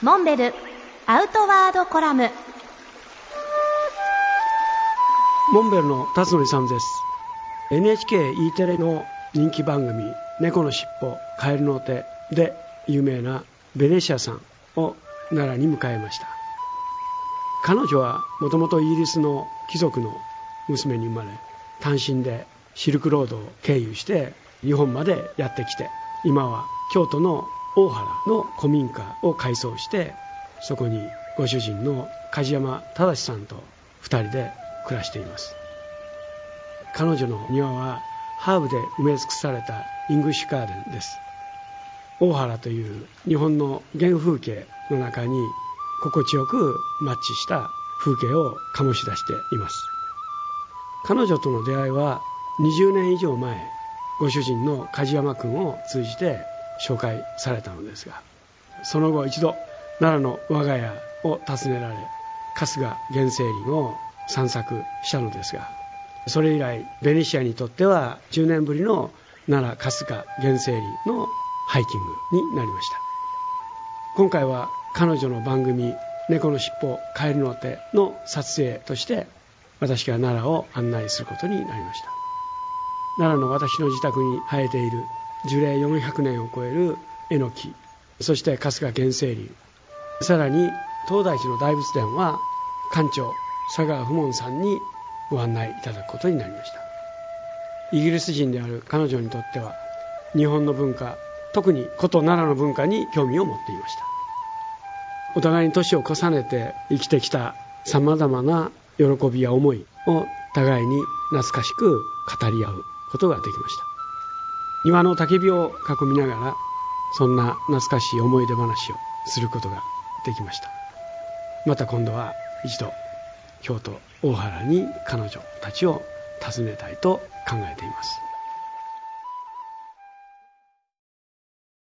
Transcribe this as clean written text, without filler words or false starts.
モンベルアウトワードコラム。モンベルの辰徳さんです。 NHKE テレの人気番組猫のしっぽカエルの手で有名なベネシアさんを奈良に迎えました。彼女はもともとイギリスの貴族の娘に生まれ、単身でシルクロードを経由して日本までやってきて、今は京都の大原の古民家を改装して、そこにご主人の梶山忠さんと2人で暮らしています。彼女の庭はハーブで埋め尽くされたイングリッシュガーデンです。大原という日本の原風景の中に心地よくマッチした風景を醸し出しています。彼女との出会いは20年以上前、ご主人の梶山君を通じて紹介されたのですが、その後一度奈良の我が家を訪ねられ、春日原生林を散策したのですが、それ以来ベニシアにとっては10年ぶりの奈良春日原生林のハイキングになりました。今回は彼女の番組猫のしっぽカエルの手の撮影として、私が奈良を案内することになりました。奈良の私の自宅に生えている樹齢400年を超えるエノキ、そして春日原生林、さらに東大寺の大仏殿は館長佐川不問さんにご案内いただくことになりました。イギリス人である彼女にとっては日本の文化、特に古都奈良の文化に興味を持っていました。お互いに年を重ねて生きてきたさまざまな喜びや思いを互いに懐かしく語り合うことができました。庭の焚き火を囲みながら、そんな懐かしい思い出話をすることができました。また今度は一度京都大原に彼女たちを訪ねたいと考えています。